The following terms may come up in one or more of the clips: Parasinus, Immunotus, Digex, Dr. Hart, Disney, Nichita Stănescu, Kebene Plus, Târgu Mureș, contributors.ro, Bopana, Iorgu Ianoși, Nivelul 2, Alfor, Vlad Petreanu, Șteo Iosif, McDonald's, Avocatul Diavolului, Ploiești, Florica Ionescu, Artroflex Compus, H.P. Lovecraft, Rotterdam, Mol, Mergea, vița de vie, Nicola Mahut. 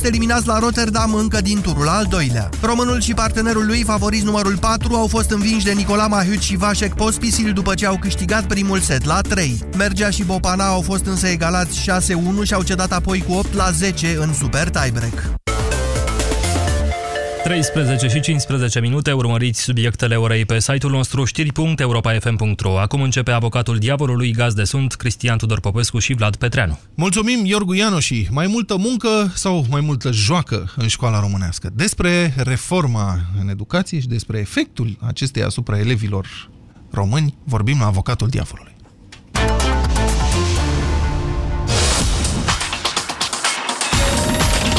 fost eliminați la Rotterdam încă din turul al doilea. Românul și partenerul lui, favoriți numărul 4, au fost învinși de Nicola Mahut și Vasile Pospisil după ce au câștigat primul set la 3. Mergea și Bopana au fost însă egalați 6-1 și au cedat apoi cu 8-10 în super tiebreak. 13 și 15 minute, urmăriți subiectele orei pe site-ul nostru știri.europa.fm.ro. Acum începe Avocatul Diavolului, gazde sunt Cristian Tudor Popescu și Vlad Petreanu. Mulțumim, Iorgu Ianoși. Mai multă muncă sau mai multă joacă în școala românească? Despre reforma în educație și despre efectul acesteia asupra elevilor români vorbim la Avocatul Diavolului.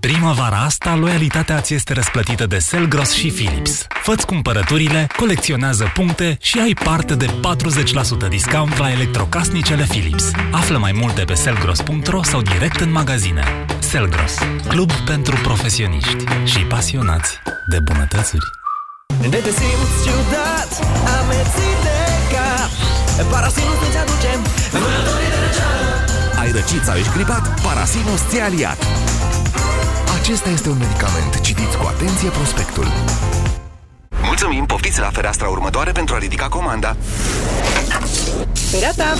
Primăvara asta, loialitatea ți este răsplătită de Selgros și Philips. Fă-ți cumpărăturile, colecționează puncte și ai parte de 40% discount la electrocasnicele Philips. Află mai multe pe selgros.ro sau direct în magazine. Selgros, club pentru profesioniști și pasionați de bunătățuri. Ne te simți ciudat, amețit de cap, parasinus îți aducem vânătorii de răceală. Ai răcit sau ești gripat? Parasinus ți-a aliat. Acesta este un medicament. Citiți cu atenție prospectul. Mulțumim, poftiți la fereastra următoare pentru a ridica comanda. Gata!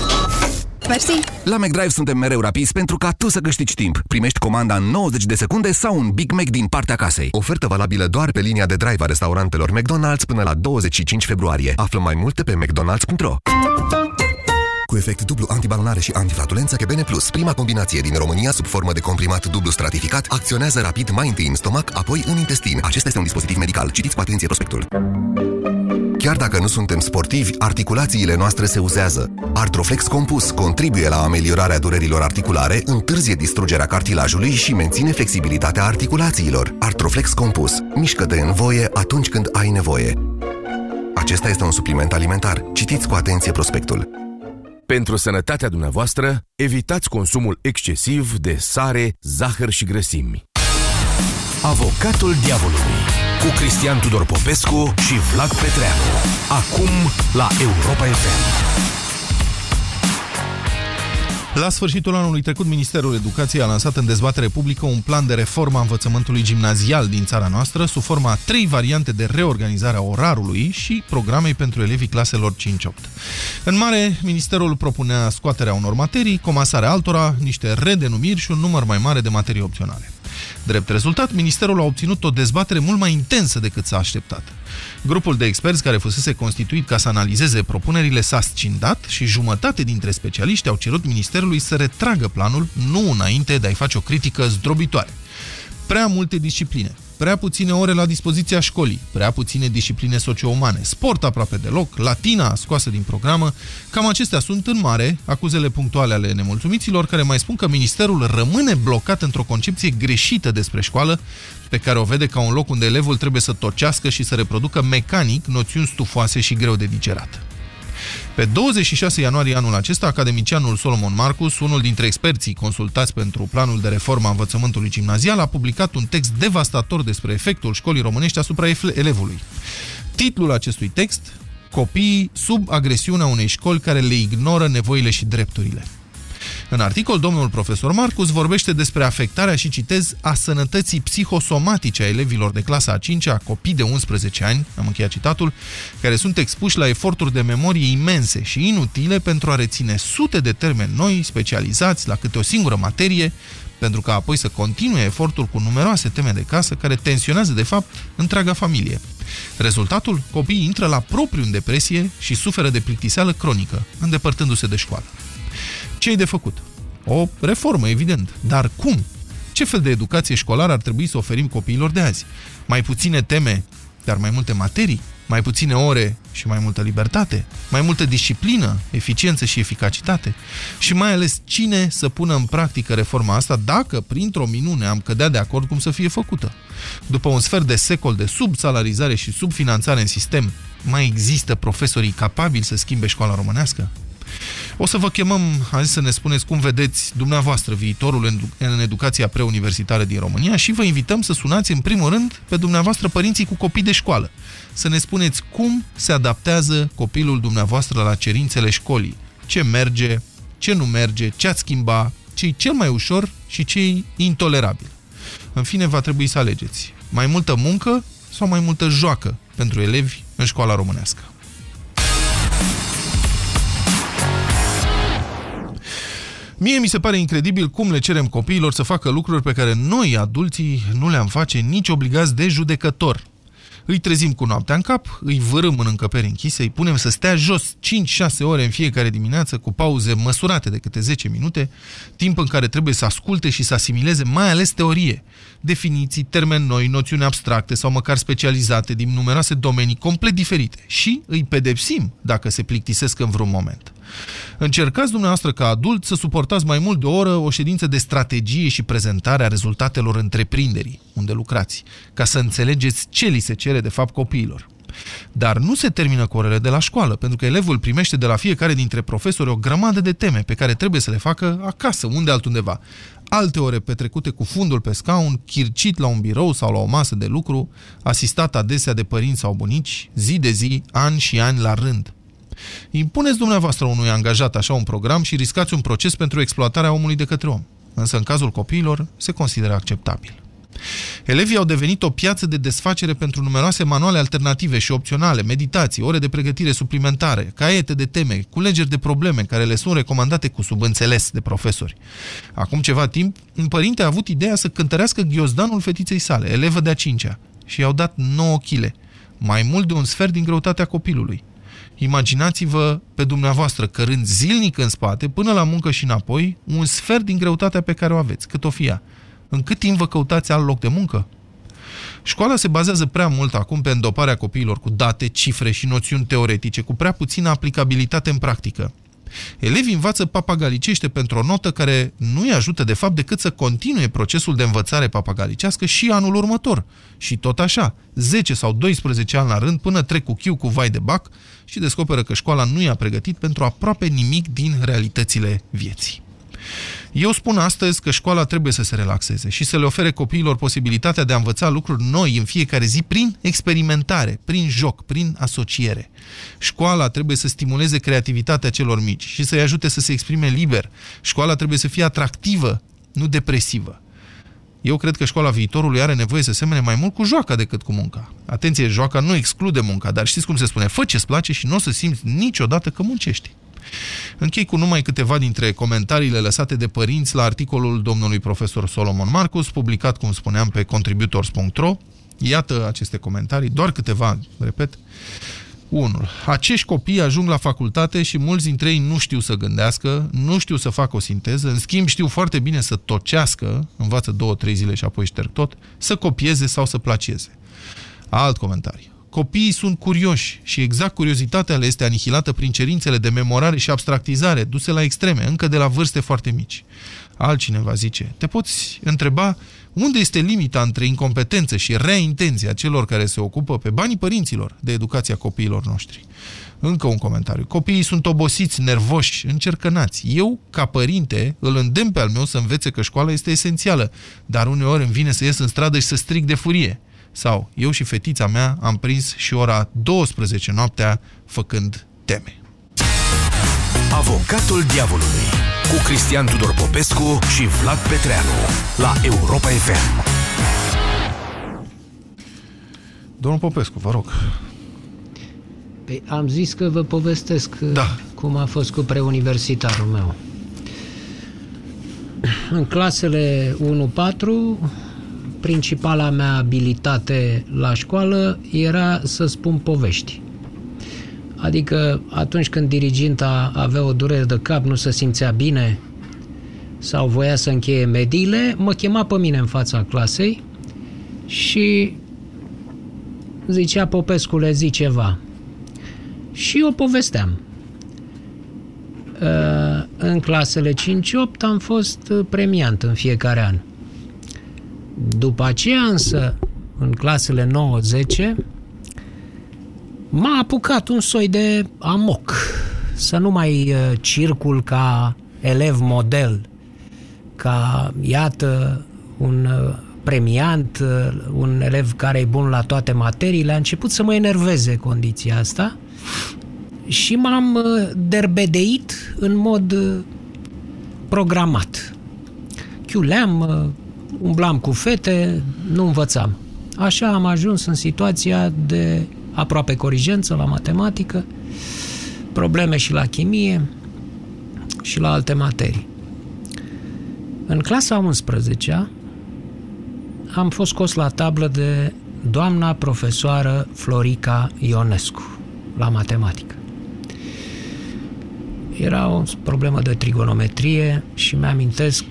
Mersi! La McDrive suntem mereu rapizi pentru ca tu să câștigi timp. Primești comanda în 90 de secunde sau un Big Mac din partea casei. Ofertă valabilă doar pe linia de drive a restaurantelor McDonald's până la 25 februarie. Află mai multe pe mcdonalds.ro. Cu efect dublu antibalonare și antiflatulență Kebene Plus, prima combinație din România sub formă de comprimat dublu stratificat, acționează rapid mai întâi în stomac, apoi în intestin. Acesta este un dispozitiv medical. Citiți cu atenție prospectul. Chiar dacă nu suntem sportivi, articulațiile noastre se uzează. Artroflex Compus contribuie la ameliorarea durerilor articulare, întârzie distrugerea cartilajului și menține flexibilitatea articulațiilor. Artroflex Compus. Mișcă-te în voie atunci când ai nevoie. Acesta este un supliment alimentar. Citiți cu atenție prospectul. Pentru sănătatea dumneavoastră, evitați consumul excesiv de sare, zahăr și grăsimi. Avocatul Diavolului cu Cristian Tudor Popescu și Vlad Petreanu. Acum la Europa FM. La sfârșitul anului trecut, Ministerul Educației a lansat în dezbatere publică un plan de reformă a învățământului gimnazial din țara noastră, sub forma a 3 variante de reorganizare a orarului și programei pentru elevii claselor 5-8. În mare, Ministerul propunea scoaterea unor materii, comasarea altora, niște redenumiri și un număr mai mare de materii opționale. Drept rezultat, Ministerul a obținut o dezbatere mult mai intensă decât s-a așteptat. Grupul de experți care fusese constituit ca să analizeze propunerile s-a scindat și jumătate dintre specialiști au cerut Ministerului să retragă planul, nu înainte de a-i face o critică zdrobitoare. Prea multe discipline, prea puține ore la dispoziția școlii, prea puține discipline socio-umane, sport aproape deloc, latina scoasă din programă, cam acestea sunt în mare acuzele punctuale ale nemulțumiților, care mai spun că ministerul rămâne blocat într-o concepție greșită despre școală, pe care o vede ca un loc unde elevul trebuie să tocească și să reproducă mecanic noțiuni stufoase și greu de digerat. Pe 26 ianuarie anul acesta, academicianul Solomon Marcus, unul dintre experții consultați pentru planul de reformă a învățământului gimnazial, a publicat un text devastator despre efectul școlii românești asupra elevului. Titlul acestui text: Copiii sub agresiunea unei școli care le ignoră nevoile și drepturile. În articol, domnul profesor Marcus vorbește despre afectarea, și citez, a sănătății psihosomatice a elevilor de clasa a 5-a, copii de 11 ani, am încheiat citatul, care sunt expuși la eforturi de memorie imense și inutile pentru a reține sute de termeni noi, specializați la câte o singură materie, pentru ca apoi să continue efortul cu numeroase teme de casă care tensionează, de fapt, întreaga familie. Rezultatul? Copiii intră la propriu în depresie și suferă de plictiseală cronică, îndepărtându-se de școală. Ce-i de făcut? O reformă, evident. Dar cum? Ce fel de educație școlară ar trebui să oferim copiilor de azi? Mai puține teme, dar mai multe materii? mai puține ore și mai multă libertate, mai multă disciplină, eficiență și eficacitate. Și mai ales cine să pună în practică reforma asta dacă printr-o minune am cădea de acord cum să fie făcută. După un sfert de secol de subsalarizare și subfinanțare în sistem, mai există profesorii capabili să schimbe școala românească? O să vă chemăm azi să ne spuneți cum vedeți dumneavoastră viitorul în educația preuniversitară din România și vă invităm să sunați în primul rând pe dumneavoastră părinții cu copii de școală. Să ne spuneți cum se adaptează copilul dumneavoastră la cerințele școlii. Ce merge, ce nu merge, ce ați schimba, ce-i cel mai ușor și ce-i intolerabil. În fine, va trebui să alegeți mai multă muncă sau mai multă joacă pentru elevi în școala românească. Mie mi se pare incredibil cum le cerem copiilor să facă lucruri pe care noi, adulții, nu le-am face nici obligați de judecător. Îi trezim cu noaptea în cap, îi vârâm în încăperi închise, îi punem să stea jos 5-6 ore în fiecare dimineață, cu pauze măsurate de câte 10 minute, timp în care trebuie să asculte și să asimileze mai ales teorie, definiții, termeni noi, noțiuni abstracte sau măcar specializate din numeroase domenii complet diferite și îi pedepsim dacă se plictisesc în vreun moment. Încercați dumneavoastră ca adult să suportați mai mult de o oră o ședință de strategie și prezentare a rezultatelor întreprinderii unde lucrați, ca să înțelegeți ce li se cere de fapt copiilor. Dar nu se termină cu orele de la școală, pentru că elevul primește de la fiecare dintre profesori o grămadă de teme pe care trebuie să le facă acasă, unde altundeva. Alte ore petrecute cu fundul pe scaun, chircit la un birou sau la o masă de lucru, asistat adesea de părinți sau bunici, zi de zi, ani și ani la rând. Impuneți dumneavoastră unui angajat așa un program și riscați un proces pentru exploatarea omului de către om. Însă în cazul copiilor se consideră acceptabil. Elevii au devenit o piață de desfacere pentru numeroase manuale alternative și opționale, meditații, ore de pregătire suplimentare, caiete de teme, culegeri de probleme care le sunt recomandate cu subînțeles de profesori. Acum ceva timp, un părinte a avut ideea să cântărească ghiozdanul fetiței sale, elevă de-a 5-a, și i-au dat 9 kg, mai mult de un sfert din greutatea copilului. Imaginați-vă pe dumneavoastră cărând zilnic în spate, până la muncă și înapoi, un sfert din greutatea pe care o aveți, cât o fi ea. În cât timp vă căutați alt loc de muncă? Școala se bazează prea mult acum pe îndoparea copiilor cu date, cifre și noțiuni teoretice, cu prea puțină aplicabilitate în practică. Elevii învață papagalicește pentru o notă care nu-i ajută de fapt decât să continue procesul de învățare papagalicească și anul următor. Și tot așa, 10 sau 12 ani la rând până trec cu chiu cu vai de bac și descoperă că școala nu i-a pregătit pentru aproape nimic din realitățile vieții. Eu spun astăzi că școala trebuie să se relaxeze și să le ofere copiilor posibilitatea de a învăța lucruri noi în fiecare zi prin experimentare, prin joc, prin asociere. Școala trebuie să stimuleze creativitatea celor mici și să-i ajute să se exprime liber. Școala trebuie să fie atractivă, nu depresivă. Eu cred că școala viitorului are nevoie să semene mai mult cu joaca decât cu munca. Atenție, joaca nu exclude munca, dar știți cum se spune, fă ce-ți place și nu o să simți niciodată că muncești. Închei cu numai câteva dintre comentariile lăsate de părinți la articolul domnului profesor Solomon Marcus, publicat, cum spuneam, pe contributors.ro. Iată aceste comentarii, doar câteva, repet. 1. Acești copii ajung la facultate și mulți dintre ei nu știu să gândească, nu știu să facă o sinteză, în schimb știu foarte bine să tocească, învață 2-3 zile și apoi șterg tot, să copieze sau să plagieze. Alt comentariu. Copiii sunt curioși și exact curiozitatea le este anihilată prin cerințele de memorare și abstractizare, duse la extreme, încă de la vârste foarte mici. Altcineva zice, te poți întreba unde este limita între incompetență și rea intenția celor care se ocupă pe banii părinților de educația copiilor noștri. Încă un comentariu. Copiii sunt obosiți, nervoși, încercănați. Eu, ca părinte, îl îndemn pe al meu să învețe că școala este esențială, dar uneori îmi vine să ies în stradă și să strig de furie. Sau, eu și fetița mea am prins și ora 12 noaptea făcând teme. Avocatul Diavolului cu Cristian Tudor Popescu și Vlad Petreanu la Europa FM. Domnul Popescu, vă rog. Păi am zis că vă povestesc cum a fost cu preuniversitarul meu. În clasele 1-4 principala mea abilitate la școală era să spun povești. Adică atunci când diriginta avea o durere de cap, nu se simțea bine sau voia să încheie mediile, mă chema pe mine în fața clasei și zicea Popescule, zi ceva. Și o povesteam. În clasele 5-8 am fost premiant în fiecare an. După aceea însă, în clasele 9-10, m-a apucat un soi de amoc. Să nu mai circul ca elev model, ca, iată, un premiant, un elev care e bun la toate materiile. A început să mă enerveze condiția asta și m-am derbedeit în mod programat. Chiuleam, umblam cu fete, nu învățam. Așa am ajuns în situația de aproape corigență la matematică, probleme și la chimie și la alte materii. În clasa 11-a am fost scos la tablă de doamna profesoară Florica Ionescu la matematică. Era o problemă de trigonometrie și mi-amintesc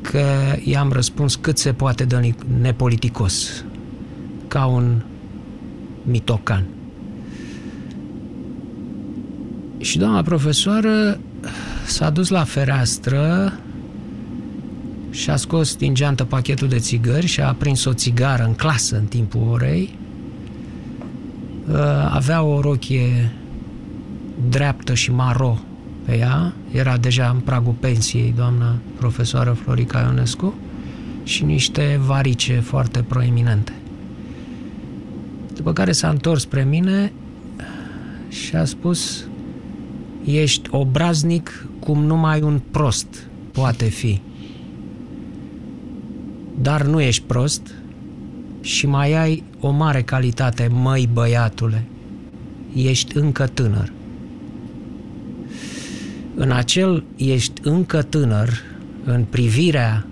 că i-am răspuns cât se poate de nepoliticos, ca un mitocan. Și doamna profesoară s-a dus la fereastră și a scos din geantă pachetul de țigări și a aprins o țigară în clasă în timpul orei. Avea o rochie dreaptă și maro pe ea, era deja în pragul pensiei doamna profesoară Florica Ionescu, și niște varice foarte proeminente. După care s-a întors spre mine și a spus: ești obraznic cum numai un prost poate fi. Dar nu ești prost și mai ai o mare calitate, măi băiatule. Ești încă tânăr. În acel ești încă tânăr, în privirea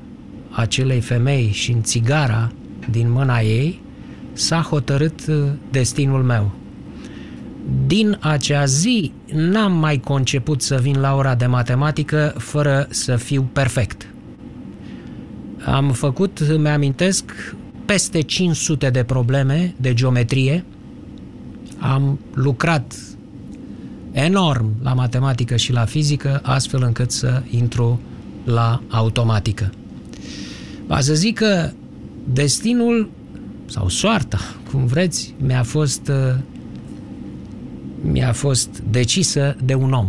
acelei femei și în țigara din mâna ei, s-a hotărât destinul meu. Din acea zi n-am mai conceput să vin la ora de matematică fără să fiu perfect. Am făcut, mi-amintesc, peste 500 de probleme de geometrie. Am lucrat enorm la matematică și la fizică, astfel încât să intru la automatică. Ba să zic că destinul sau soarta, cum vreți, mi-a fost decisă de un om,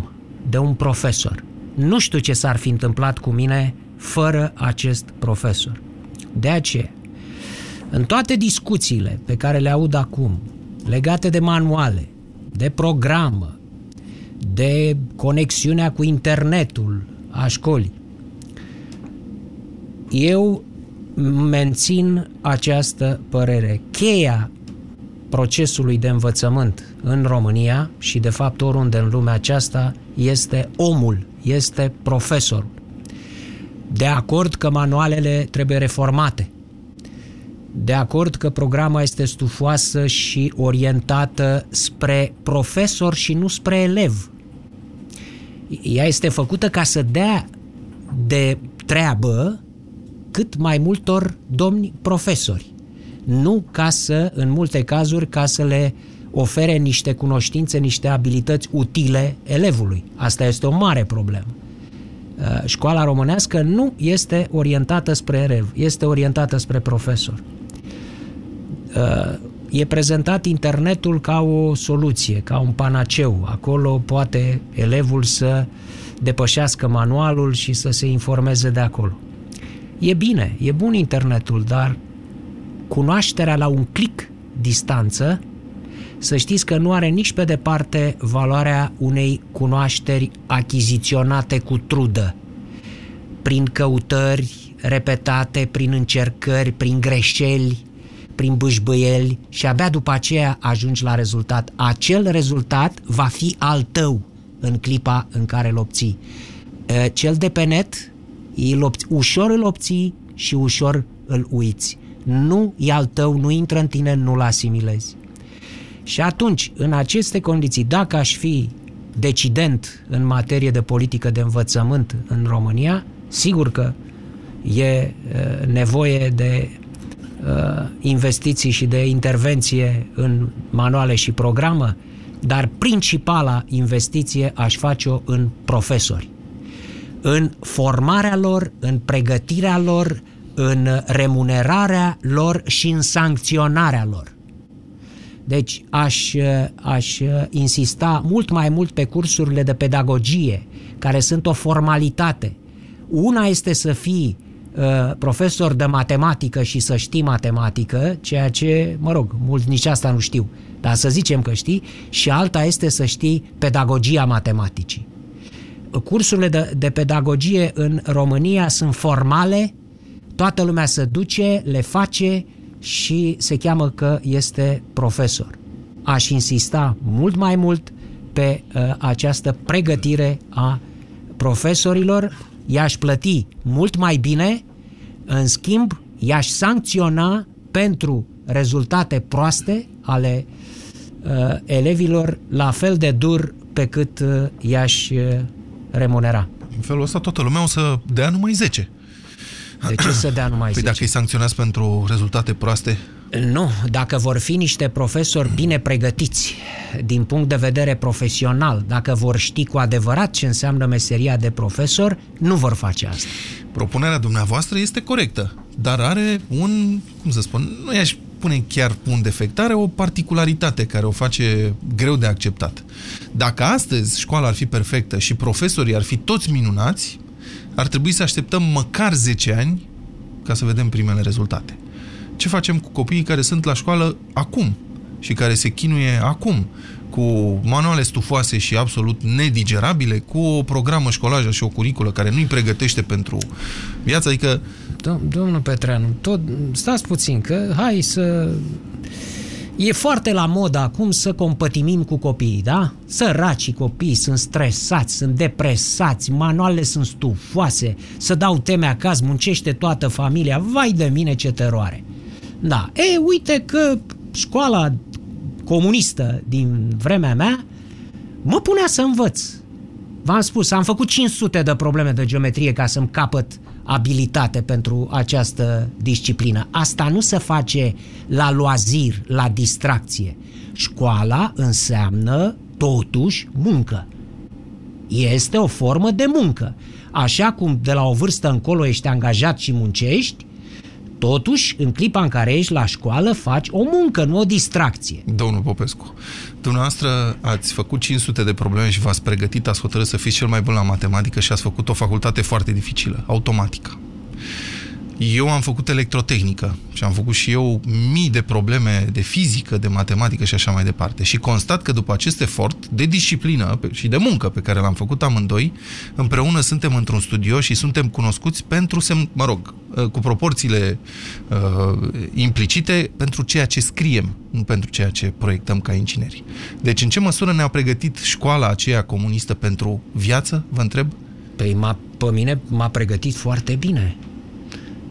de un profesor. Nu știu ce s-ar fi întâmplat cu mine fără acest profesor. De aceea, în toate discuțiile pe care le aud acum, legate de manuale, de programă, de conexiunea cu internetul a școlii, eu mențin această părere. Cheia procesului de învățământ în România și, de fapt, oriunde în lumea aceasta, este omul, este profesorul. De acord că manualele trebuie reformate, de acord că programa este stufoasă și orientată spre profesor și nu spre elev. Ea este făcută ca să dea de treabă cât mai multor domni profesori, nu ca să, în multe cazuri, ca să le ofere niște cunoștințe, niște abilități utile elevului. Asta este o mare problemă. Școala românească nu este orientată spre elev, este orientată spre profesor. E prezentat internetul ca o soluție, ca un panaceu. Acolo poate elevul să depășească manualul și să se informeze de acolo. E bine, e bun internetul, dar cunoașterea la un clic distanță, să știți că nu are nici pe departe valoarea unei cunoașteri achiziționate cu trudă, prin căutări repetate, prin încercări, prin greșeli, prin bâșbâieli, și abia după aceea ajungi la rezultat. Acel rezultat va fi al tău în clipa în care îl obții. Cel de pe net, ușor îl obții și ușor îl uiți. Nu e al tău, nu intră în tine, nu-l asimilezi. Și atunci, în aceste condiții, dacă aș fi decident în materie de politică de învățământ în România, sigur că e nevoie de investiții și de intervenție în manuale și programă, dar principala investiție aș face-o în profesori, în formarea lor, în pregătirea lor, în remunerarea lor și în sancționarea lor. Deci aș insista mult mai mult pe cursurile de pedagogie, care sunt o formalitate. Una este să fii profesor de matematică și să știi matematică, ceea ce, mulți nici asta nu știu, dar să zicem că știi, și alta este să știi pedagogia matematicii. Cursurile de pedagogie în România sunt formale, toată lumea se duce, le face și se cheamă că este profesor. Aș insista mult mai mult pe această pregătire a profesorilor, i-aș plăti mult mai bine, în schimb i-aș sancționa pentru rezultate proaste ale elevilor la fel de dur pe cât i-aș remunera. În felul ăsta toată lumea o să dea numai 10. De ce să dea numai 10? Păi dacă îi sancționați pentru rezultate proaste? Nu, dacă vor fi niște profesori bine pregătiți din punct de vedere profesional, dacă vor ști cu adevărat ce înseamnă meseria de profesor, nu vor face asta. Propunerea dumneavoastră este corectă, dar are un, nu i-aș pune chiar un defect, are o particularitate care o face greu de acceptat. Dacă astăzi școala ar fi perfectă și profesorii ar fi toți minunați, ar trebui să așteptăm măcar 10 ani ca să vedem primele rezultate. Ce facem cu copiii care sunt la școală acum și care se chinuie acum cu manuale stufoase și absolut nedigerabile, cu o programă școlară și o curiculă care nu îi pregătește pentru viață? Adică... Domnul Petreanu, stați puțin, că hai să... E foarte la modă acum să compătimim cu copiii, da? Săracii copii sunt stresați, sunt depresați, manualele sunt stufoase, să dau teme acasă, muncește toată familia, vai de mine ce teroare! Da, uite că școala comunistă din vremea mea mă punea să învăț. V-am spus, am făcut 500 de probleme de geometrie ca să-mi capăt abilitate pentru această disciplină. Asta nu se face la loazir, la distracție. Școala înseamnă totuși muncă. Este o formă de muncă. Așa cum de la o vârstă încolo ești angajat și muncești, totuși, în clipa în care ești la școală, faci o muncă, nu o distracție. Domnul Popescu, dumneavoastră ați făcut 500 de probleme și v-ați pregătit, ați hotărât să fiți cel mai bun la matematică și ați făcut o facultate foarte dificilă, automatică. Eu am făcut electrotehnică și am făcut și eu mii de probleme de fizică, de matematică și așa mai departe. Și constat că după acest efort de disciplină și de muncă pe care l-am făcut amândoi, împreună suntem într-un studio și suntem cunoscuți pentru, cu proporțiile implicite, pentru ceea ce scriem, nu pentru ceea ce proiectăm ca ingineri. Deci în ce măsură ne-a pregătit școala aceea comunistă pentru viață, vă întreb? Păi pe mine m-a pregătit foarte bine.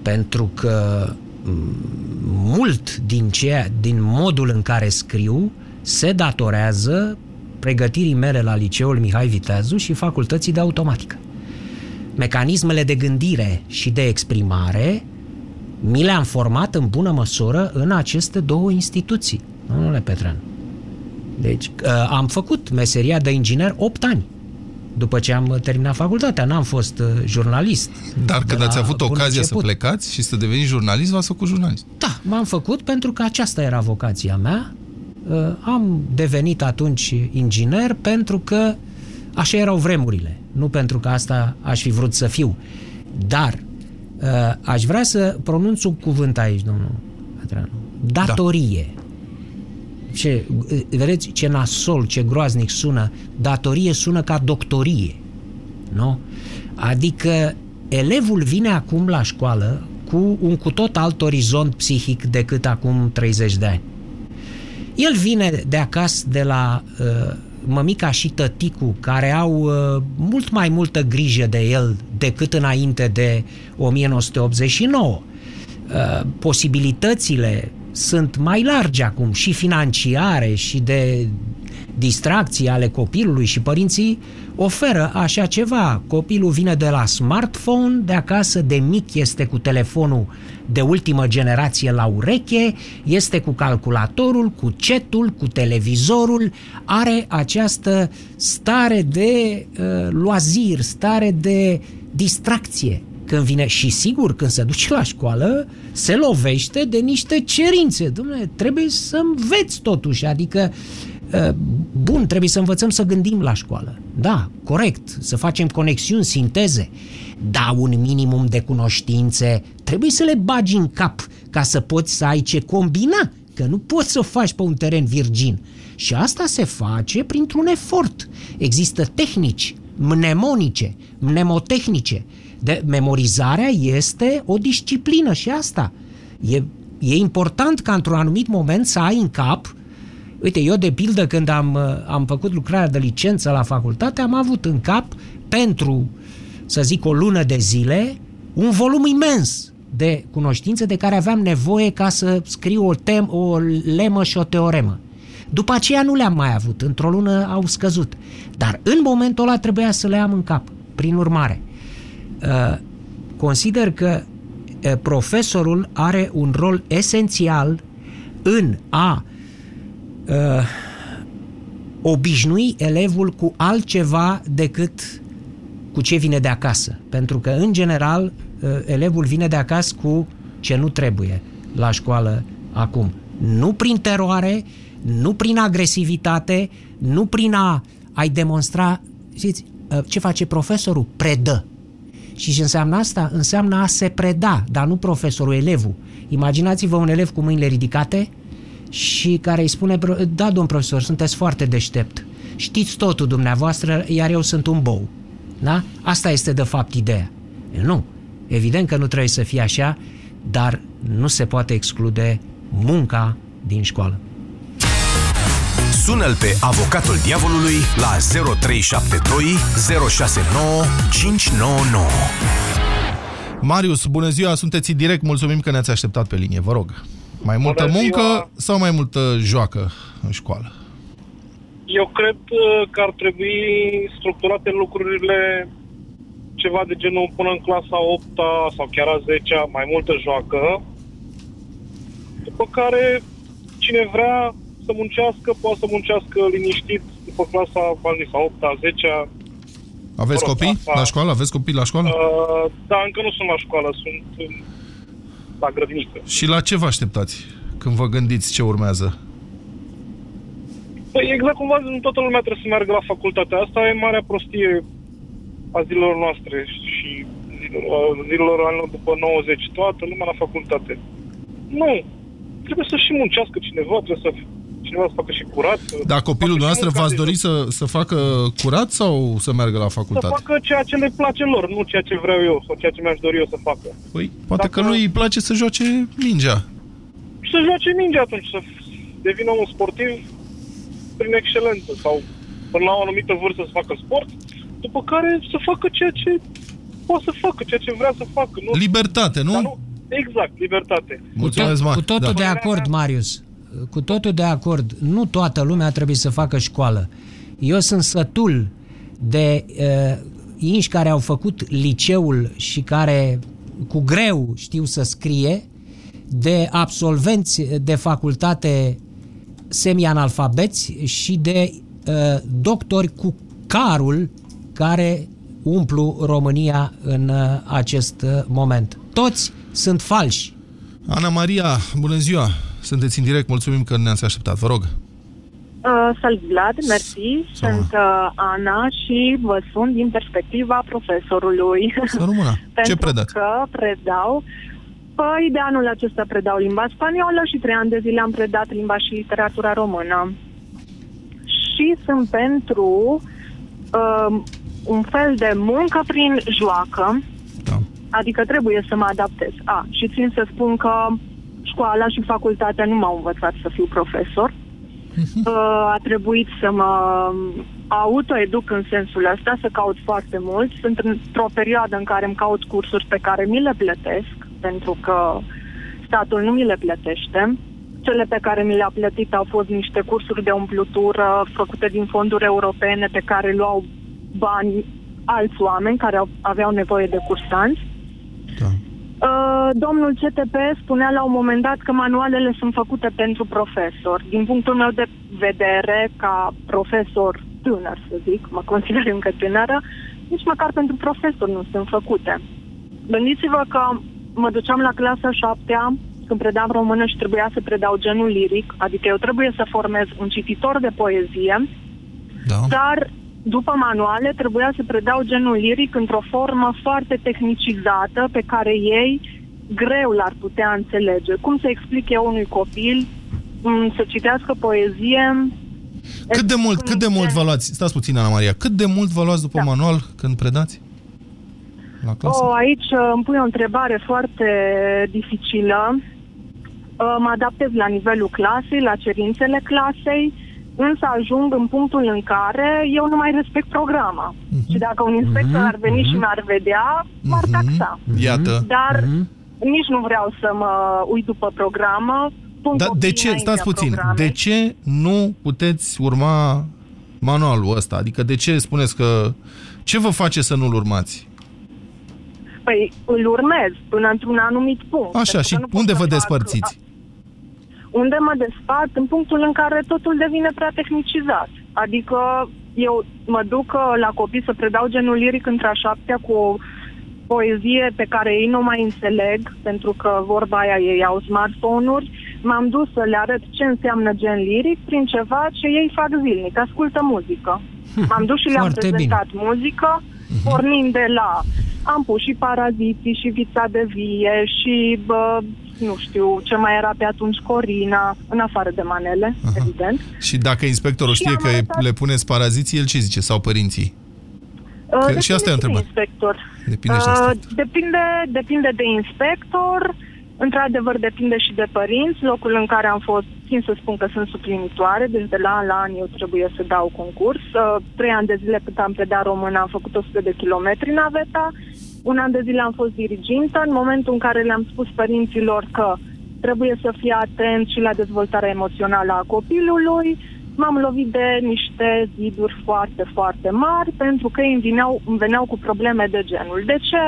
Pentru că mult din modul în care scriu se datorează pregătirii mele la liceul Mihai Viteazu și facultății de automatică. Mecanismele de gândire și de exprimare mi le-am format în bună măsură în aceste două instituții. Domnule Petreanu, deci am făcut meseria de inginer 8 ani. După ce am terminat facultatea, n-am fost jurnalist. Dar când ați avut ocazia să plecați și să deveniți jurnalist, v-ați făcut jurnalist. Da, m-am făcut pentru că aceasta era vocația mea. Am devenit atunci inginer pentru că așa erau vremurile, nu pentru că asta aș fi vrut să fiu. Dar aș vrea să pronunț un cuvânt aici, domnul Petreanu. Datorie. Da. Vedeți ce nasol, ce groaznic sună. Datorie sună ca doctorie, nu? Adică elevul vine acum la școală cu un cu tot alt orizont psihic decât acum 30 de ani. El vine de acasă, de la mămica și tăticu, care au mult mai multă grijă de el decât înainte de 1989. Posibilitățile sunt mai largi acum, și financiare, și de distracții ale copilului și părinții oferă așa ceva. Copilul vine de la smartphone, de acasă, de mic este cu telefonul de ultimă generație la ureche, este cu calculatorul, cu cetul, cu televizorul, are această stare de loazir, stare de distracție. Când vine și sigur, când se duce la școală, se lovește de niște cerințe. Dom'le, trebuie să înveți totuși, adică bun, trebuie să învățăm să gândim la școală. Da, corect, să facem conexiuni, sinteze. Da, un minimum de cunoștințe trebuie să le bagi în cap ca să poți să ai ce combina, că nu poți să o faci pe un teren virgin. Și asta se face printr-un efort. Există tehnici mnemonice, mnemotehnice. De memorizarea este o disciplină și asta. E important ca într-un anumit moment să ai în cap. Uite, eu de pildă când am făcut lucrarea de licență la facultate, am avut în cap pentru, să zic, o lună de zile, un volum imens de cunoștințe de care aveam nevoie ca să scriu o lemă și o teoremă. După aceea nu le-am mai avut, într-o lună au scăzut. Dar în momentul ăla trebuia să le am în cap. Prin urmare, consider că profesorul are un rol esențial în a obișnui elevul cu altceva decât cu ce vine de acasă. Pentru că, în general, elevul vine de acasă cu ce nu trebuie la școală acum. Nu prin teroare, nu prin agresivitate, nu prin a-i demonstra. Știți, ce face profesorul? Predă. Și ce înseamnă asta? Înseamnă a se preda, dar nu profesorul, elevul. Imaginați-vă un elev cu mâinile ridicate și care îi spune: da, domn profesor, sunteți foarte deștept, știți totul dumneavoastră, iar eu sunt un bou. Da? Asta este de fapt ideea. Nu, evident că nu trebuie să fie așa, dar nu se poate exclude munca din școală. Sună-l pe Avocatul Diavolului la 0372 069 599. Marius, bună ziua, sunteți în direct, mulțumim că ne-ați așteptat pe linie, vă rog. Mai multă muncă sau mai multă joacă în școală? Eu cred că ar trebui structurate lucrurile ceva de genul până în clasa 8-a sau chiar a 10-a, mai multă joacă, după care cine vrea să muncească, poate să muncească liniștit după clasa 8-a, 10-a. Aveți copii la școală? Da, încă nu sunt la școală, sunt la grădiniță. Și la ce vă așteptați când vă gândiți ce urmează? Păi exact cumva toată lumea trebuie să meargă la facultate. Asta e marea prostie a zilelor noastre și zilelor anilor după 90. Toată lumea la facultate. Nu, trebuie să și muncească cineva, trebuie să cineva să facă și curat. Dar copilul noastră v-ați dori să facă curat sau să meargă la facultate? Să facă ceea ce le place lor, nu ceea ce vreau eu sau ceea ce mi-aș dori eu să facă. Păi, poate că lui îi place să joace mingea. Să joace mingea atunci, să devină un sportiv prin excelență sau până la o anumită vârstă să facă sport, după care să facă ceea ce poate să facă, ceea ce vrea să facă. Nu? Libertate, nu? Dar nu? Exact, libertate. Mulțumesc, Marius. Cu totul de acord, Marius. Cu totul de acord, nu toată lumea trebuie să facă școală. Eu sunt sătul de inși care au făcut liceul și care cu greu știu să scrie, de absolvenți de facultate semi-analfabeți și de doctori cu carul care umplu România în acest moment. Toți sunt falși. Ana Maria, bună ziua! Sunteți în direct, mulțumim că ne-ați așteptat. Vă rog. Salut, Vlad, mersi. Sunt Ana și vă sun din perspectiva profesorului. Să rămână. Ce predați? Că predau. Păi, de anul acesta predau limba spaniolă și 3 ani de zile am predat limba și literatura română. Și sunt pentru un fel de muncă prin joacă. Da. Adică trebuie să mă adaptez. Și țin să spun că școala și facultatea nu m-au învățat să fiu profesor. A trebuit să mă autoeduc în sensul ăsta, să caut foarte mult. Sunt într-o perioadă în care îmi caut cursuri pe care mi le plătesc, pentru că statul nu mi le plătește. Cele pe care mi le-a plătit au fost niște cursuri de umplutură făcute din fonduri europene pe care luau bani alți oameni care aveau nevoie de cursanți. Da. Domnul CTP spunea la un moment dat că manualele sunt făcute pentru profesori. Din punctul meu de vedere, ca profesor tânăr, să zic, mă consider încă tânără, nici măcar pentru profesori nu sunt făcute. Gândiți-vă că mă duceam la clasa 7-a, când predam română și trebuia să predau genul liric, adică eu trebuie să formez un cititor de poezie, da, dar după manuale trebuia să predau genul liric într-o formă foarte tehnicizată pe care ei greu l-ar putea înțelege. Cum să explic eu unui copil să citească poezie? Cât de mult vă luați? Stați puțin, Ana Maria. Cât de mult vă luați după manual când predați? Aici îmi pui o întrebare foarte dificilă. Mă adaptez la nivelul clasei, la cerințele clasei, însă ajung în punctul în care eu nu mai respect programa. Uh-huh. Și dacă un inspector ar veni și m-ar vedea, m-ar taxa. Iată. Dar nici nu vreau să mă uit după programă. Dar de ce, stați puțin, de ce nu puteți urma manualul ăsta? Adică de ce spuneți că... Ce vă face să nu-l urmați? Păi îl urmez până într-un anumit punct. Așa, și unde vă despărțiți? Unde mă despart? În punctul în care totul devine prea tehnicizat. Adică eu mă duc la copii să predau genul liric într-a șaptea cu o poezie pe care ei nu mai înțeleg, pentru că vorba aia ei au smartphone-uri. M-am dus să le arăt ce înseamnă gen liric prin ceva ce ei fac zilnic, ascultă muzică. M-am dus și le-am prezentat muzică, pornind de la... Am pus și Paraziții, și Vița de Vie, și nu știu ce mai era pe atunci, Corina, în afară de manele, evident. Și dacă inspectorul știe că le puneți Paraziții, el ce zice? Sau părinții? Că și asta e o întrebare. Depinde și inspector. Depinde de inspector, într-adevăr depinde și de părinți, locul în care am fost, țin să spun că sunt suplinitoare, deci de la an la an eu trebuie să dau concurs. 3 ani de zile cât am predat română am făcut 100 de kilometri naveta, 1 an de zile am fost dirigintă, în momentul în care le-am spus părinților că trebuie să fie atent și la dezvoltarea emoțională a copilului, m-am lovit de niște ziduri foarte, foarte mari, pentru că ei îmi veneau cu probleme de genul. De ce...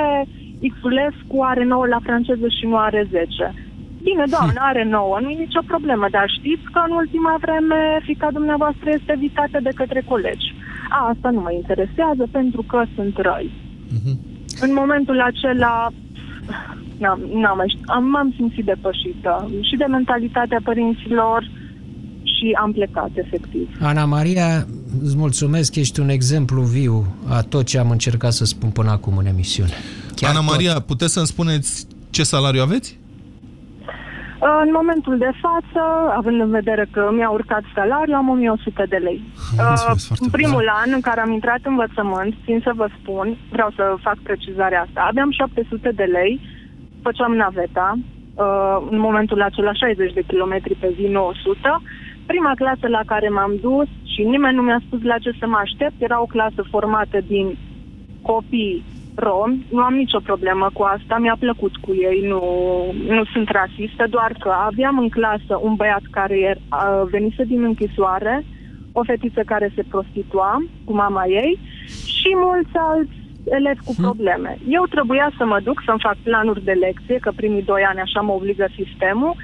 Xulescu are 9 la franceză și nu are 10. Bine, doamne, are 9, nu e nicio problemă, dar știți că în ultima vreme fiica dumneavoastră este evitată de către colegi. Asta nu mă interesează pentru că sunt răi. Uh-huh. În momentul acela m-am simțit depășită și de mentalitatea părinților și am plecat, efectiv. Ana Maria, îți mulțumesc, ești un exemplu viu a tot ce am încercat să spun până acum în emisiune. Ana Maria, puteți să-mi spuneți ce salariu aveți? În momentul de față, având în vedere că mi-a urcat salariul, am 1100 de lei. În primul an în care am intrat în învățământ, țin să vă spun, vreau să fac precizarea asta, aveam 700 de lei, făceam naveta, în momentul acela 60 de kilometri pe zi, 900. Prima clasă la care m-am dus și nimeni nu mi-a spus la ce să mă aștept, era o clasă formată din copii romi, nu am nicio problemă cu asta, mi-a plăcut cu ei, nu sunt rasistă, doar că aveam în clasă un băiat care venise din închisoare, o fetiță care se prostitua cu mama ei și mulți alți elevi cu probleme. Eu trebuia să mă duc să-mi fac planuri de lecție, că primii 2 ani așa mă obligă sistemul,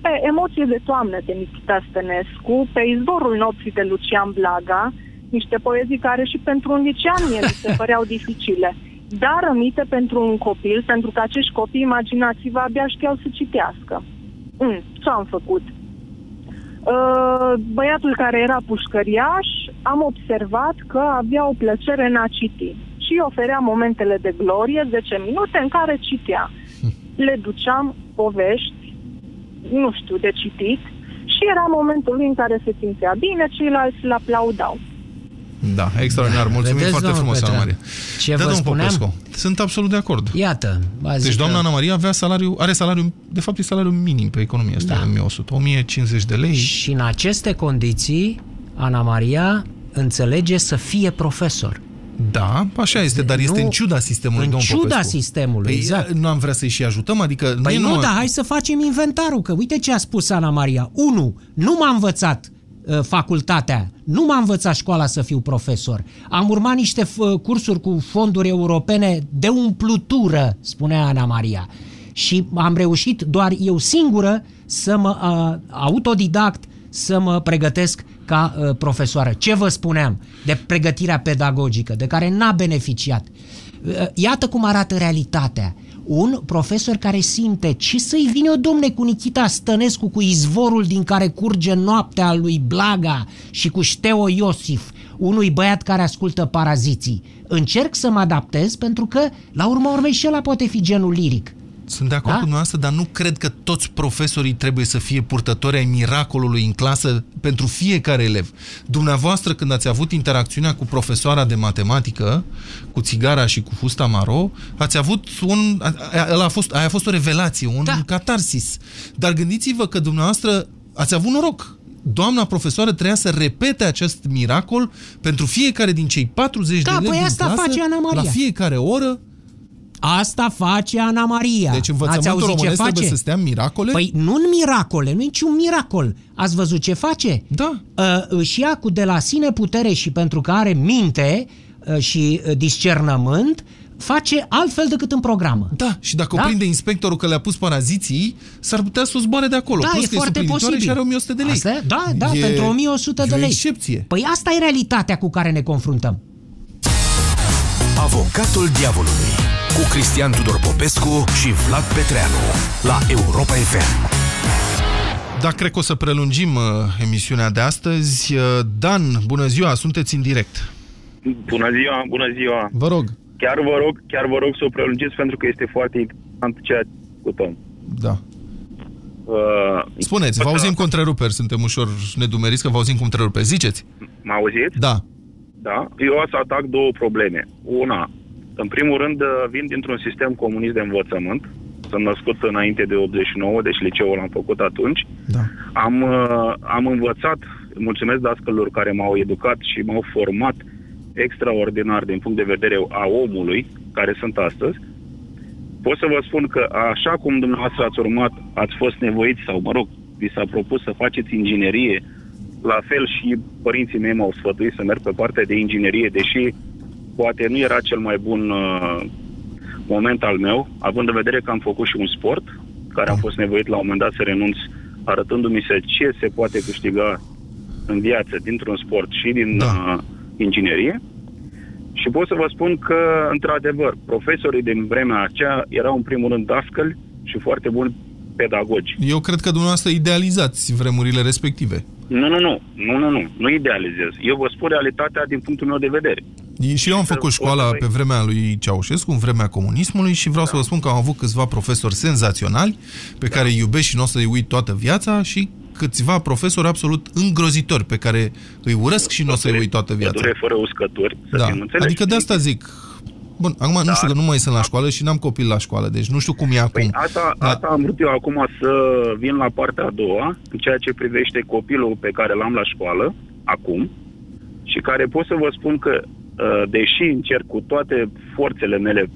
pe Emoție de toamnă de Nichita Stănescu, pe Izvorul nopții de Lucian Blaga, niște poezii care și pentru un licean mie se păreau dificile, dar rămite pentru un copil, pentru că acești copii, imaginați-vă, abia știau să citească. Ce am făcut? Băiatul care era pușcăriaș, am observat că avea o plăcere în a citi și oferea momentele de glorie, 10 minute în care citea. Le duceam povești, nu știu, de citit și era momentul în care se simțea bine, ceilalți îl aplaudau. Da, extraordinar. Mulțumim foarte frumos, Ana Maria. Ce vă spuneam? Popescu. Sunt absolut de acord. Iată. Deci doamna Ana Maria avea are salariu, de fapt e salariul minim pe economia asta, 1100, 1050 de lei. Și în aceste condiții, Ana Maria înțelege să fie profesor. Da, așa este, dar este în ciuda sistemului, domnul Popescu. În ciuda sistemului, exact. Nu am vrea să-i și ajutăm, adică... Păi nu, dar hai să facem inventarul, că uite ce a spus Ana Maria. 1. Nu m-a învățat facultatea, nu m-a învățat școala să fiu profesor. Am urmat niște cursuri cu fonduri europene de umplutură, spunea Ana Maria. Și am reușit doar eu singură să mă autodidact, să mă pregătesc ca profesoară. Ce vă spuneam de pregătirea pedagogică, de care n-a beneficiat. Iată cum arată realitatea. Un profesor care simte, ce să-i vine o domne cu Nichita Stănescu, cu izvorul din care curge noaptea lui Blaga și cu Șteo Iosif, unui băiat care ascultă paraziții. Încerc să mă adaptez pentru că, la urma urmei, și ăla poate fi genul liric. Sunt de acord cu dumneavoastră, dar nu cred că toți profesorii trebuie să fie purtători ai miracolului în clasă pentru fiecare elev. Dumneavoastră, când ați avut interacțiunea cu profesoara de matematică, cu țigara și cu fusta maro, ați avut un... A fost o revelație, un catarsis. Dar gândiți-vă că dumneavoastră ați avut noroc. Doamna profesoară trebuia să repete acest miracol pentru fiecare din cei 40 de elevi din clasă, face Ana Maria. La fiecare oră. Asta face Ana Maria. Deci învățământul românesc trebuie să stea în miracole? Păi nu în miracole, nu e niciun miracol. Ați văzut ce face? Da. Își ia cu de la sine putere și pentru că are minte și discernământ, face altfel decât în programă. Da, și dacă o prinde inspectorul că le-a pus paraziții, s-ar putea să o zboare de acolo. Da, plus e foarte posibil. Și are 1100 de lei. Asta? Da, pentru 1100 de lei. Excepție. Păi asta e realitatea cu care ne confruntăm. Avocatul diavolului cu Cristian Tudor Popescu și Vlad Petreanu la Europa FM. Da, cred că o să prelungim emisiunea de astăzi. Dan, bună ziua, sunteți în direct. Bună ziua, bună ziua. Vă rog. Chiar vă rog să o prelungiți pentru că este foarte important ceea ce discutăm. Da. Spuneți, vă auzim cu întreruperi, suntem ușor nedumeriți că vă auzim cu întreruperi. Ziceți. Mă auziți? Da. Da, eu o să atac două probleme. Una, în primul rând, vin dintr-un sistem comunist de învățământ. Sunt născut înainte de 89, deci liceul l-am făcut atunci. Da. Am învățat, mulțumesc dascălilor care m-au educat și m-au format extraordinar din punct de vedere a omului, care sunt astăzi. Pot să vă spun că așa cum dumneavoastră ați urmat, ați fost nevoiți sau, mă rog, vi s-a propus să faceți inginerie. La fel și părinții mei m-au sfătuit să merg pe partea de inginerie, deși poate nu era cel mai bun moment al meu, având în vedere că am făcut și un sport, care am fost nevoit la un moment dat să renunț, arătându-mi ce se poate câștiga în viață dintr-un sport și din inginerie. Și pot să vă spun că, într-adevăr, profesorii din vremea aceea erau în primul rând dascăli și foarte buni pedagogi. Eu cred că dumneavoastră idealizați vremurile respective. Nu idealizez. Eu vă spun realitatea din punctul meu de vedere. Și eu am făcut școala pe vremea lui Ceaușescu, în vremea comunismului, și vreau să vă spun că am avut câțiva profesori senzaționali pe care îi iubesc și nu o să îi uit toată viața, și câțiva profesori absolut îngrozitori pe care îi urăsc și nu o să îi uit toată viața. Pădure fără uscături, să fim înțelegi. Adică de asta zic. Bun, acum nu știu, că nu mai sunt la școală și n-am copil la școală, deci nu știu cum e acum. Asta am vrut eu acum să vin la partea a doua, în ceea ce privește copilul pe care l-am la școală, acum, și care pot să vă spun că, deși încerc cu toate forțele mele,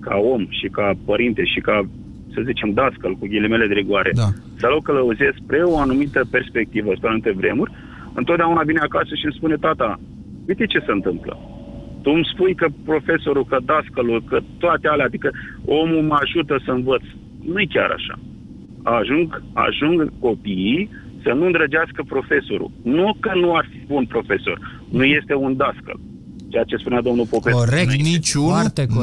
ca om și ca părinte și ca, să zicem, dascăl, cu ghilimele de rigoare, să l-o călăuzesc spre o anumită perspectivă, spre anumite vremuri, întotdeauna vine acasă și îmi spune: tata, uite ce se întâmplă. Tu îmi spui că profesorul, că dascălul, că toate alea, adică omul mă ajută să învăț. Nu-i chiar așa. Ajung copiii să nu îndrăgească profesorul. Nu că nu ar fi bun profesor. Nu este un dascăl. Ceea ce spunea domnul Popescu. Corect,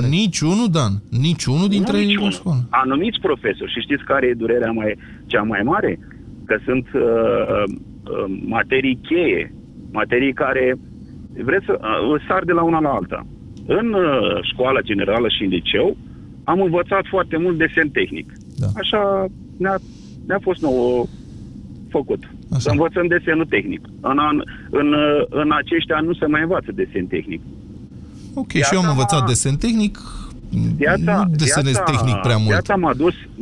niciunul, Dan. Niciunul dintre ei. Anumiți profesori. Și știți care e durerea cea mai mare? Că sunt materii cheie. Materii care... vreți să sar de la una la alta. În școala generală și în liceu am învățat foarte mult desen tehnic. Da. Așa ne-a fost nouă făcut. Așa. Să învățăm desenul tehnic. În acești ani nu se mai învață desen tehnic. Ok, și eu am învățat desen tehnic. Nu desenez tehnic prea mult.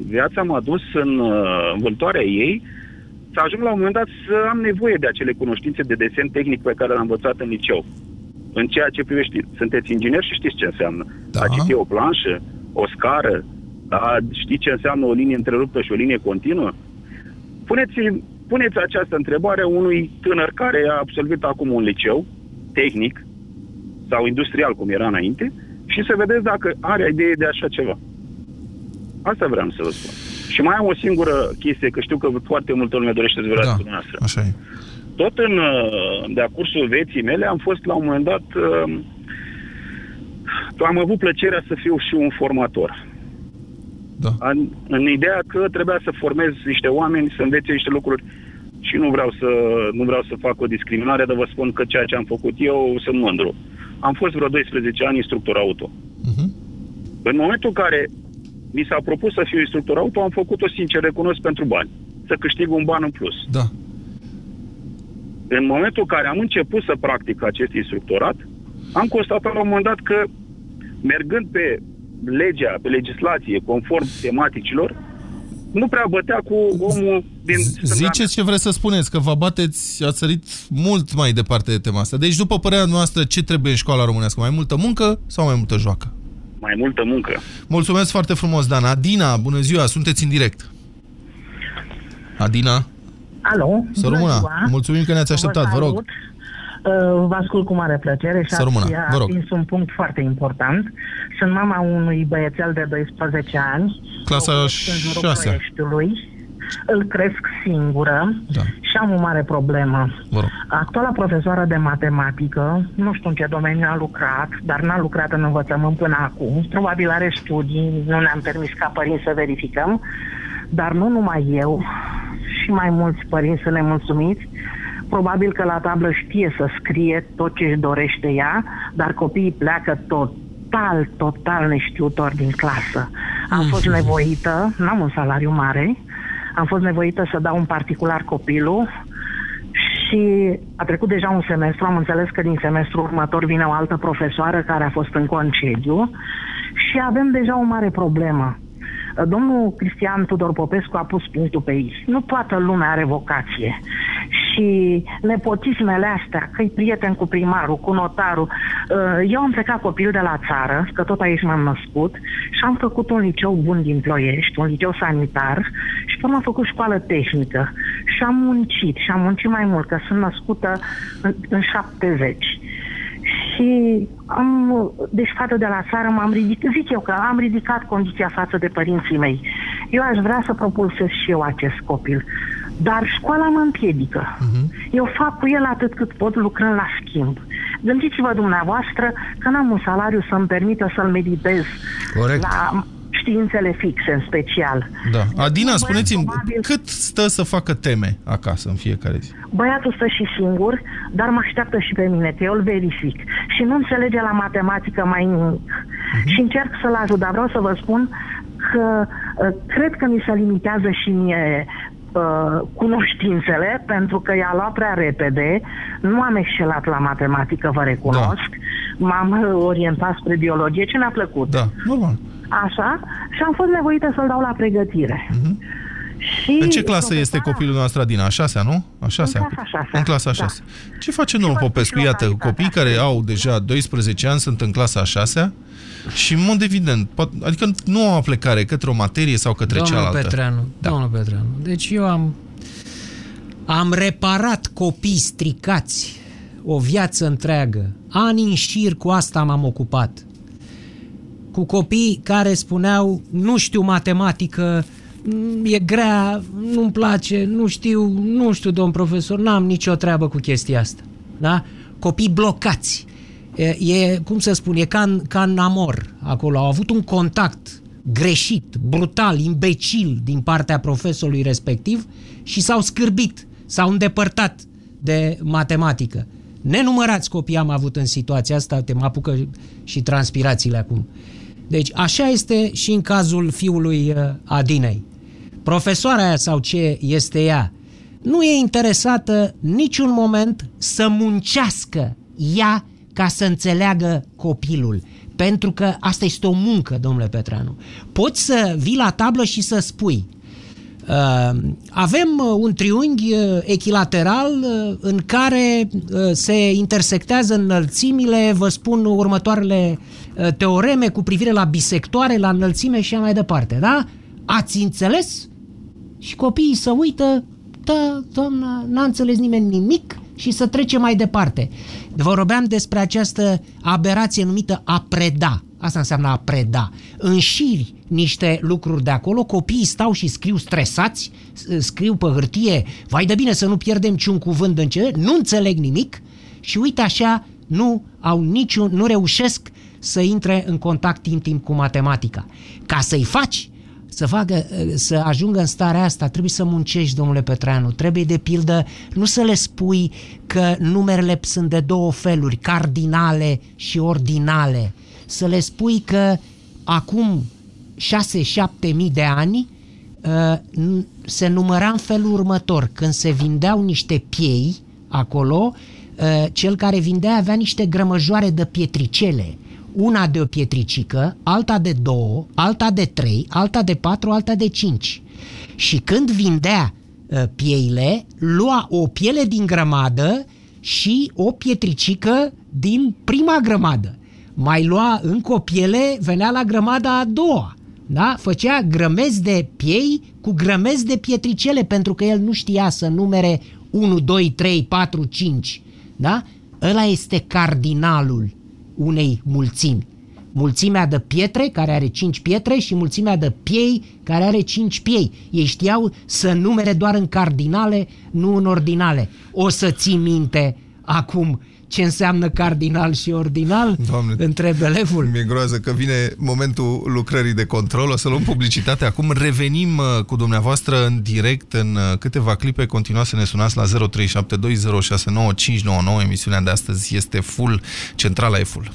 Viața m-a dus în învățarea ei să ajung la un moment dat să am nevoie de acele cunoștințe de desen tehnic pe care l-am învățat în liceu. în ceea ce privește. Sunteți ingineri și știți ce înseamnă. Da. A citi o planșă, o scară, da, știți ce înseamnă o linie întreruptă și o linie continuă? Puneți această întrebare unui tânăr care a absolvit acum un liceu tehnic sau industrial, cum era înainte, și să vedeți dacă are idee de așa ceva. Asta vreau să vă spun. Și mai am o singură chestie, că știu că foarte multă lume dorește să vă răspundă dumneavoastră. Așa e. Tot de-a cursul vieții mele am fost la un moment dat... am avut plăcerea să fiu și un formator. Da. În ideea că trebuia să formez niște oameni, să învețe niște lucruri și nu vreau să fac o discriminare, dar vă spun că ceea ce am făcut eu sunt mândru. Am fost vreo 12 ani instructor auto. Uh-huh. În momentul în care mi s-a propus să fiu instructor auto, am făcut-o sincer, recunosc, pentru bani. Să câștig un ban în plus. Da. În momentul în care am început să practic acest instructorat, am constatat la un moment dat că, mergând pe legea, pe legislație, conform tematicilor, nu prea bătea cu omul din... Ziceți ce vreți să spuneți, că vă bateți, ați sărit mult mai departe de tema asta. Deci, după părerea noastră, ce trebuie în școala românească? Mai multă muncă sau mai multă joacă? Mai multă muncă. Mulțumesc foarte frumos, Dan. Adina, bună ziua, sunteți în direct. Adina? Alo, mulțumim că ne-ați așteptat, vă rog. Vă ascult cu mare plăcere și ați atins un punct foarte important. Sunt mama unui băiețel de 12 ani, clasa 6-a. Îl cresc singură, da. Și am o mare problemă. Actuala profesoară de matematică, nu știu în ce domeniu a lucrat, dar n-a lucrat în învățământ până acum. Probabil are studii, nu ne-am permis ca părinți să verificăm, dar nu numai eu, și mai mulți părinți sunt nemulțumiți. Probabil că la tablă știe să scrie tot ce își dorește ea, dar copiii pleacă total neștiutori din clasă. Am fost nevoită, n-am un salariu mare, am fost nevoită să dau un particular copilul și a trecut deja un semestru, am înțeles că din semestrul următor vine o altă profesoară care a fost în concediu și avem deja o mare problemă. Domnul Cristian Tudor Popescu a pus punctul pe ei. Nu toată lumea are vocație. Și nepotismele astea, că-i prieten cu primarul, cu notarul. Eu am plecat copil de la țară, că tot aici m-am născut, și am făcut un liceu bun din Ploiești, un liceu sanitar, și până am făcut școală tehnică. Și am muncit, mai mult, că sunt născută în 70. Și față de la țară m-am ridicat, zic eu că am ridicat condiția față de părinții mei. Eu aș vrea să propulsez și eu acest copil, dar școala mă împiedică. Eu fac cu el atât cât pot, lucrând la schimb. Gândiți-vă dumneavoastră că n-am un salariu să-mi permită să-l meditez la științele fixe, în special. Da. Adina, spuneți-mi, cât stă să facă teme acasă în fiecare zi? Băiatul stă și singur, dar mă așteaptă și pe mine, că eu îl verific. Și nu înțelege la matematică mai nimic. Și încerc să-l ajut, dar vreau să vă spun că cred că mi se limitează și mie cunoștințele, pentru că i-a luat prea repede. Nu am excelat la matematică, vă recunosc. Da. M-am orientat spre biologie, ce mi-a plăcut. Da, normal. Așa, și am fost nevoită să-l dau la pregătire. Și în ce clasă este copilul nostru, Adina? A șasea, nu? A șasea. În clasa a șasea. Da. Ce face domnul Popescu? Iată, copiii care au deja 12 ani sunt în clasa a șasea și, în mod evident, adică nu au aplecare către o materie sau către cealaltă. Domnul Petreanu. Deci eu am reparat copii stricați o viață întreagă. Ani în șir cu asta m-am ocupat. Cu copii care spuneau, nu știu matematică, e grea, nu-mi place, nu știu, domn profesor, n-am nicio treabă cu chestia asta. Da? Copii blocați. E cum să spun, e ca în amor acolo. Au avut un contact greșit, brutal, imbecil din partea profesorului respectiv și s-au scârbit, s-au îndepărtat de matematică. Nenumărați copii am avut în situația asta, te mă apucă și transpirațiile acum. Deci așa este și în cazul fiului Adinei. Profesoara aia sau ce este ea, nu e interesată niciun moment să muncească ea ca să înțeleagă copilul. Pentru că asta este o muncă, domnule Petreanu. Poți să vii la tablă și să spui Avem un triunghi echilateral în care se intersectează înălțimile, vă spun următoarele teoreme cu privire la bisectoare, la înălțime și mai departe, da? Ați înțeles? Și copiii se uită, da, doamna, n-a înțeles nimeni nimic și să trecem mai departe. Vorbeam despre această aberație numită a preda. Asta înseamnă a preda. Înșiri niște lucruri de acolo, copiii stau și scriu stresați, scriu pe hârtie, vai de bine să nu pierdem niciun cuvânt în ce, nu înțeleg nimic și uite așa nu reușesc să intre în contact intim cu matematica. Ca să-i faci să ajungă în starea asta, trebuie să muncești, domnule Petreanu, trebuie de pildă nu să le spui că numerele sunt de două feluri, cardinale și ordinale, să le spui că acum 6-7 mii de ani se număra în felul următor, când se vindeau niște piei acolo, cel care vindea avea niște grămăjoare de pietricele, una de o pietricică, alta de 2, alta de 3, alta de 4, alta de 5. Și când vindea pieile, lua o piele din grămadă și o pietricică din prima grămadă. Mai lua încă o piele, venea la grămada a doua. Da? Făcea grămezi de piei cu grămezi de pietricele, pentru că el nu știa să numere 1, 2, 3, 4, 5. Da? Ăla este cardinalul unei mulțimi. Mulțimea de pietre, care are 5 pietre, și mulțimea de piei, care are 5 piei. Ei știau să numere doar în cardinale, nu în ordinale. O să ții minte acum ce înseamnă cardinal și ordinal? Doamne, întreb elevul. Mi-e groază că vine momentul lucrării de control, o să luăm publicitate. Acum revenim cu dumneavoastră în direct în câteva clipe. Continuați să ne sunați la 0372069599. Emisiunea de astăzi este full, centrala e full.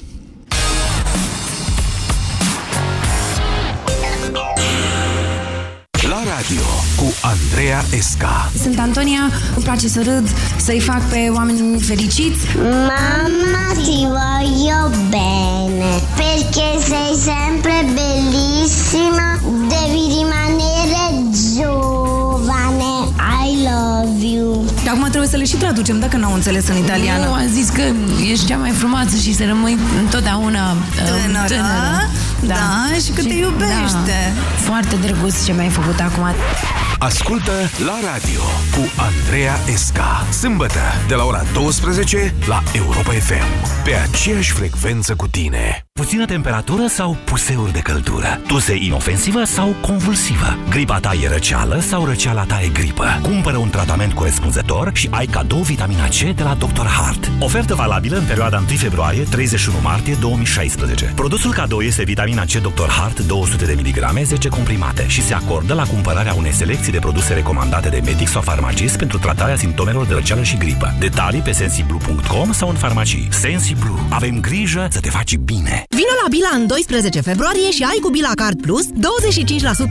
Cu Andreea Esca. Sunt Antonia, îmi place să râd, să-i fac pe oameni fericiți. Mama, ti voglio bene, perché sei sempre bellissima, devi rimanere giovane. I love you. Dar acum trebuie să le și traducem, dacă n-au înțeles în italiană. Nu, am zis că ești cea mai frumoasă și să rămâi întotdeauna tânără. Da, da, și că te iubește. Da. Foarte drăguț ce mi-ai făcut acum. Ascultă la radio cu Andreea Esca. Sâmbătă, de la ora 12 la Europa FM. Pe aceeași frecvență cu tine. Puțină temperatură sau puseuri de căldură? Tuse inofensivă sau convulsivă? Gripa ta e răceală sau răceala ta e gripă? Cumpără un tratament corespunzător și ai cadou vitamina C de la Dr. Hart. Ofertă valabilă în perioada 1 februarie 31 martie 2016. Produsul cadou este vitamina C Dr. Hart 200 de mg, 10 comprimate și se acordă la cumpărarea unei selecții de produse recomandate de medic sau farmacist pentru tratarea simptomelor de răceală și gripă. Detalii pe sensiblu.com sau în farmacii. Sensiblu. Avem grijă să te faci bine. Vino la Bila în 12 februarie și ai cu Bila Card Plus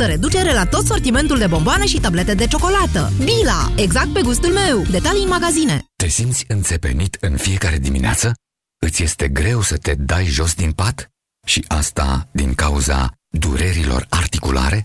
25% reducere la tot sortimentul de bomboane și tablete de ciocolată. Bila, exact pe gustul meu. Detalii în magazine. Te simți înțepenit în fiecare dimineață? Îți este greu să te dai jos din pat? Și asta din cauza durerilor articulare?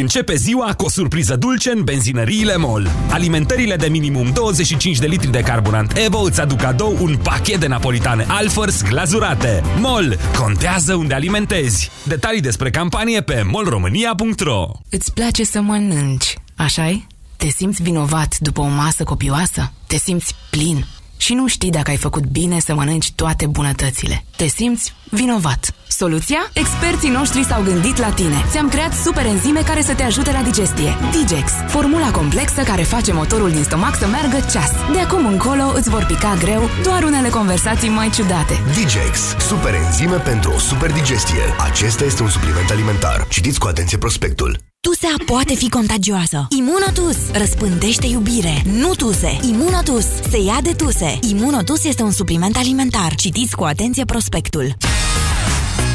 Începe ziua cu o surpriză dulce în benzinăriile Mol. Alimentările de minimum 25 de litri de carburant EVO îți aduc cadou un pachet de napolitane Alfor glazurate. Mol, contează unde alimentezi. Detalii despre campanie pe molromania.ro. Îți place să mănânci, așa-i? Te simți vinovat după o masă copioasă? Te simți plin și nu știi dacă ai făcut bine să mănânci toate bunătățile. Te simți vinovat. Soluția? Experții noștri s-au gândit la tine. Ți-am creat superenzime care să te ajute la digestie. Digex, formula complexă care face motorul din stomac să meargă ceas. De acum încolo îți vor pica greu doar unele conversații mai ciudate. Digex, superenzime pentru o superdigestie. Acesta este un supliment alimentar. Citiți cu atenție prospectul. Tusea poate fi contagioasă. Immunotus răspândește iubire, nu tuse. Immunotus se ia de tuse. Immunotus este un supliment alimentar. Citiți cu atenție prospectul.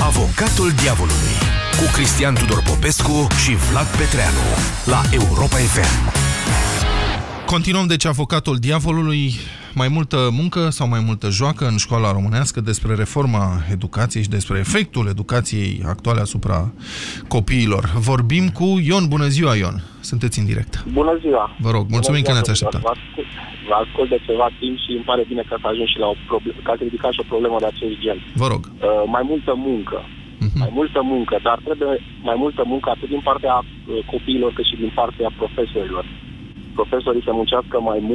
Avocatul Diavolului cu Cristian Tudor Popescu și Vlad Petreanu la Europa FM. Continuăm deci Avocatul Diavolului. Mai multă muncă sau mai multă joacă în școala românească despre reforma educației și despre efectul educației actuale asupra copiilor. Vorbim cu Ion. Bună ziua, Ion! Sunteți în direct. Bună ziua! Vă rog, mulțumim că ne-ați așteptat. Vă ascult de ceva timp și îmi pare bine că ați ajuns și la o problemă, că ați ridicat și o problemă de acest gen. Vă rog. Mai multă muncă. Mai multă muncă, dar trebuie mai multă muncă atât din partea copiilor cât și din partea profesorilor. Profesorii să muncească mai mult.